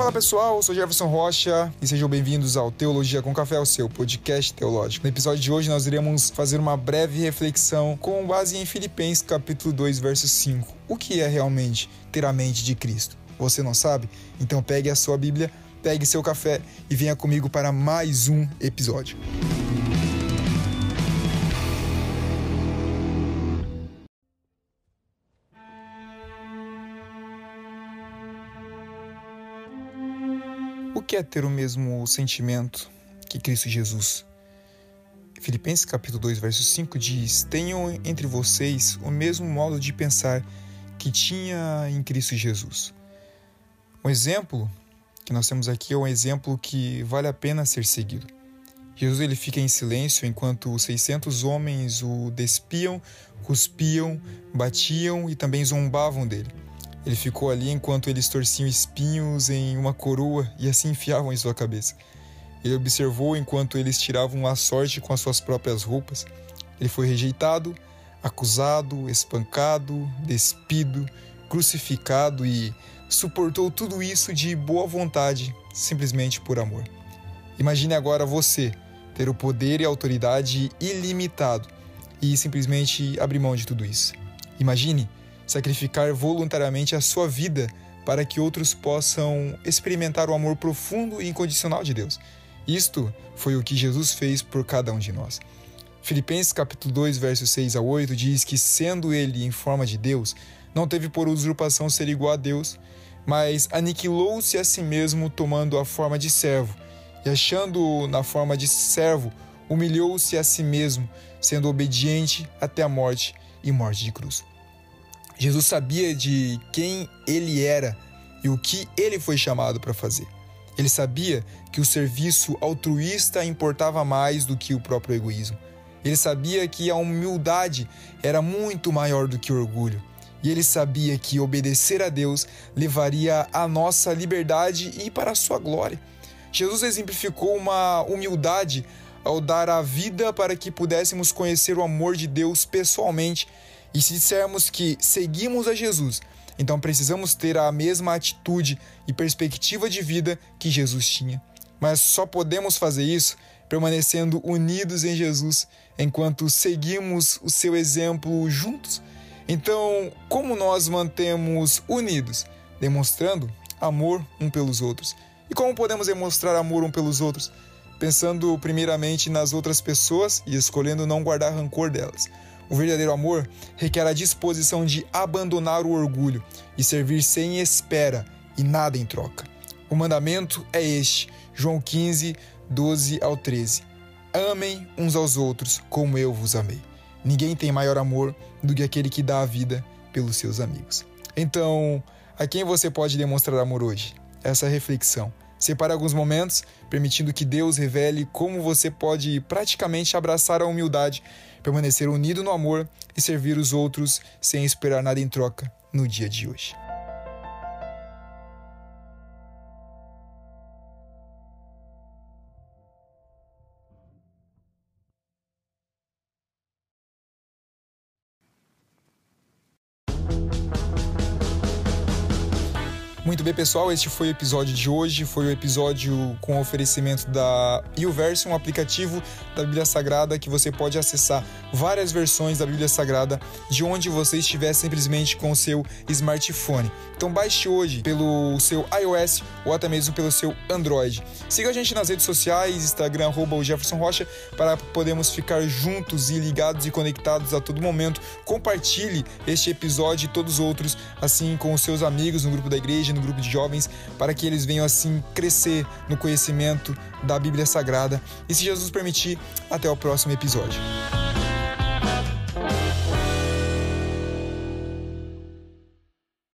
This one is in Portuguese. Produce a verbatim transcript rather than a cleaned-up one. Fala pessoal, eu sou Jefferson Rocha e sejam bem-vindos ao Teologia com Café, o seu podcast teológico. No episódio de hoje nós iremos fazer uma breve reflexão com base em Filipenses capítulo dois, verso cinco. O que é realmente ter a mente de Cristo? Você não sabe? Então pegue a sua Bíblia, pegue seu café e venha comigo para mais um episódio. O que é ter o mesmo sentimento que Cristo Jesus? Filipenses capítulo dois, verso cinco diz: tenham entre vocês o mesmo modo de pensar que tinha em Cristo Jesus. Um exemplo que nós temos aqui é um exemplo que vale a pena ser seguido. Jesus ele fica em silêncio enquanto seiscentos homens o despiam, cuspiam, batiam e também zombavam dele. Ele ficou ali enquanto eles torciam espinhos em uma coroa e assim enfiavam em sua cabeça. Ele observou enquanto eles tiravam a sorte com as suas próprias roupas. Ele foi rejeitado, acusado, espancado, despido, crucificado e suportou tudo isso de boa vontade, simplesmente por amor. Imagine agora você ter o poder e a autoridade ilimitado e simplesmente abrir mão de tudo isso. Imagine sacrificar voluntariamente a sua vida para que outros possam experimentar o amor profundo e incondicional de Deus. Isto foi o que Jesus fez por cada um de nós. Filipenses capítulo dois, versos seis a oito diz que, sendo ele em forma de Deus, não teve por usurpação ser igual a Deus, mas aniquilou-se a si mesmo, tomando a forma de servo, e achando na forma de servo, humilhou-se a si mesmo, sendo obediente até a morte e morte de cruz. Jesus sabia de quem ele era e o que ele foi chamado para fazer. Ele sabia que o serviço altruísta importava mais do que o próprio egoísmo. Ele sabia que a humildade era muito maior do que o orgulho. E ele sabia que obedecer a Deus levaria à nossa liberdade e para a sua glória. Jesus exemplificou uma humildade ao dar a vida para que pudéssemos conhecer o amor de Deus pessoalmente. E se dissermos que seguimos a Jesus, então precisamos ter a mesma atitude e perspectiva de vida que Jesus tinha. Mas só podemos fazer isso permanecendo unidos em Jesus, enquanto seguimos o seu exemplo juntos. Então, como nós mantemos unidos? Demonstrando amor um pelos outros. E como podemos demonstrar amor um pelos outros? Pensando primeiramente nas outras pessoas e escolhendo não guardar rancor delas. O verdadeiro amor requer a disposição de abandonar o orgulho e servir sem espera e nada em troca. O mandamento é este, João quinze, doze ao treze. Amem uns aos outros como eu vos amei. Ninguém tem maior amor do que aquele que dá a vida pelos seus amigos. Então, a quem você pode demonstrar amor hoje? Essa reflexão. Separe alguns momentos, permitindo que Deus revele como você pode praticamente abraçar a humildade, permanecer unido no amor e servir os outros sem esperar nada em troca no dia de hoje. Muito bem, pessoal, este foi o episódio de hoje, foi o episódio com oferecimento da Youverse, um aplicativo da Bíblia Sagrada que você pode acessar várias versões da Bíblia Sagrada de onde você estiver simplesmente com o seu smartphone. Então baixe hoje pelo seu iOS ou até mesmo pelo seu Android. Siga a gente nas redes sociais, Instagram, arroba o Jefferson Rocha, para podermos ficar juntos e ligados e conectados a todo momento. Compartilhe este episódio e todos os outros, assim, com os seus amigos no grupo da igreja, no grupo de jovens, para que eles venham assim crescer no conhecimento da Bíblia Sagrada. E se Jesus permitir, até o próximo episódio.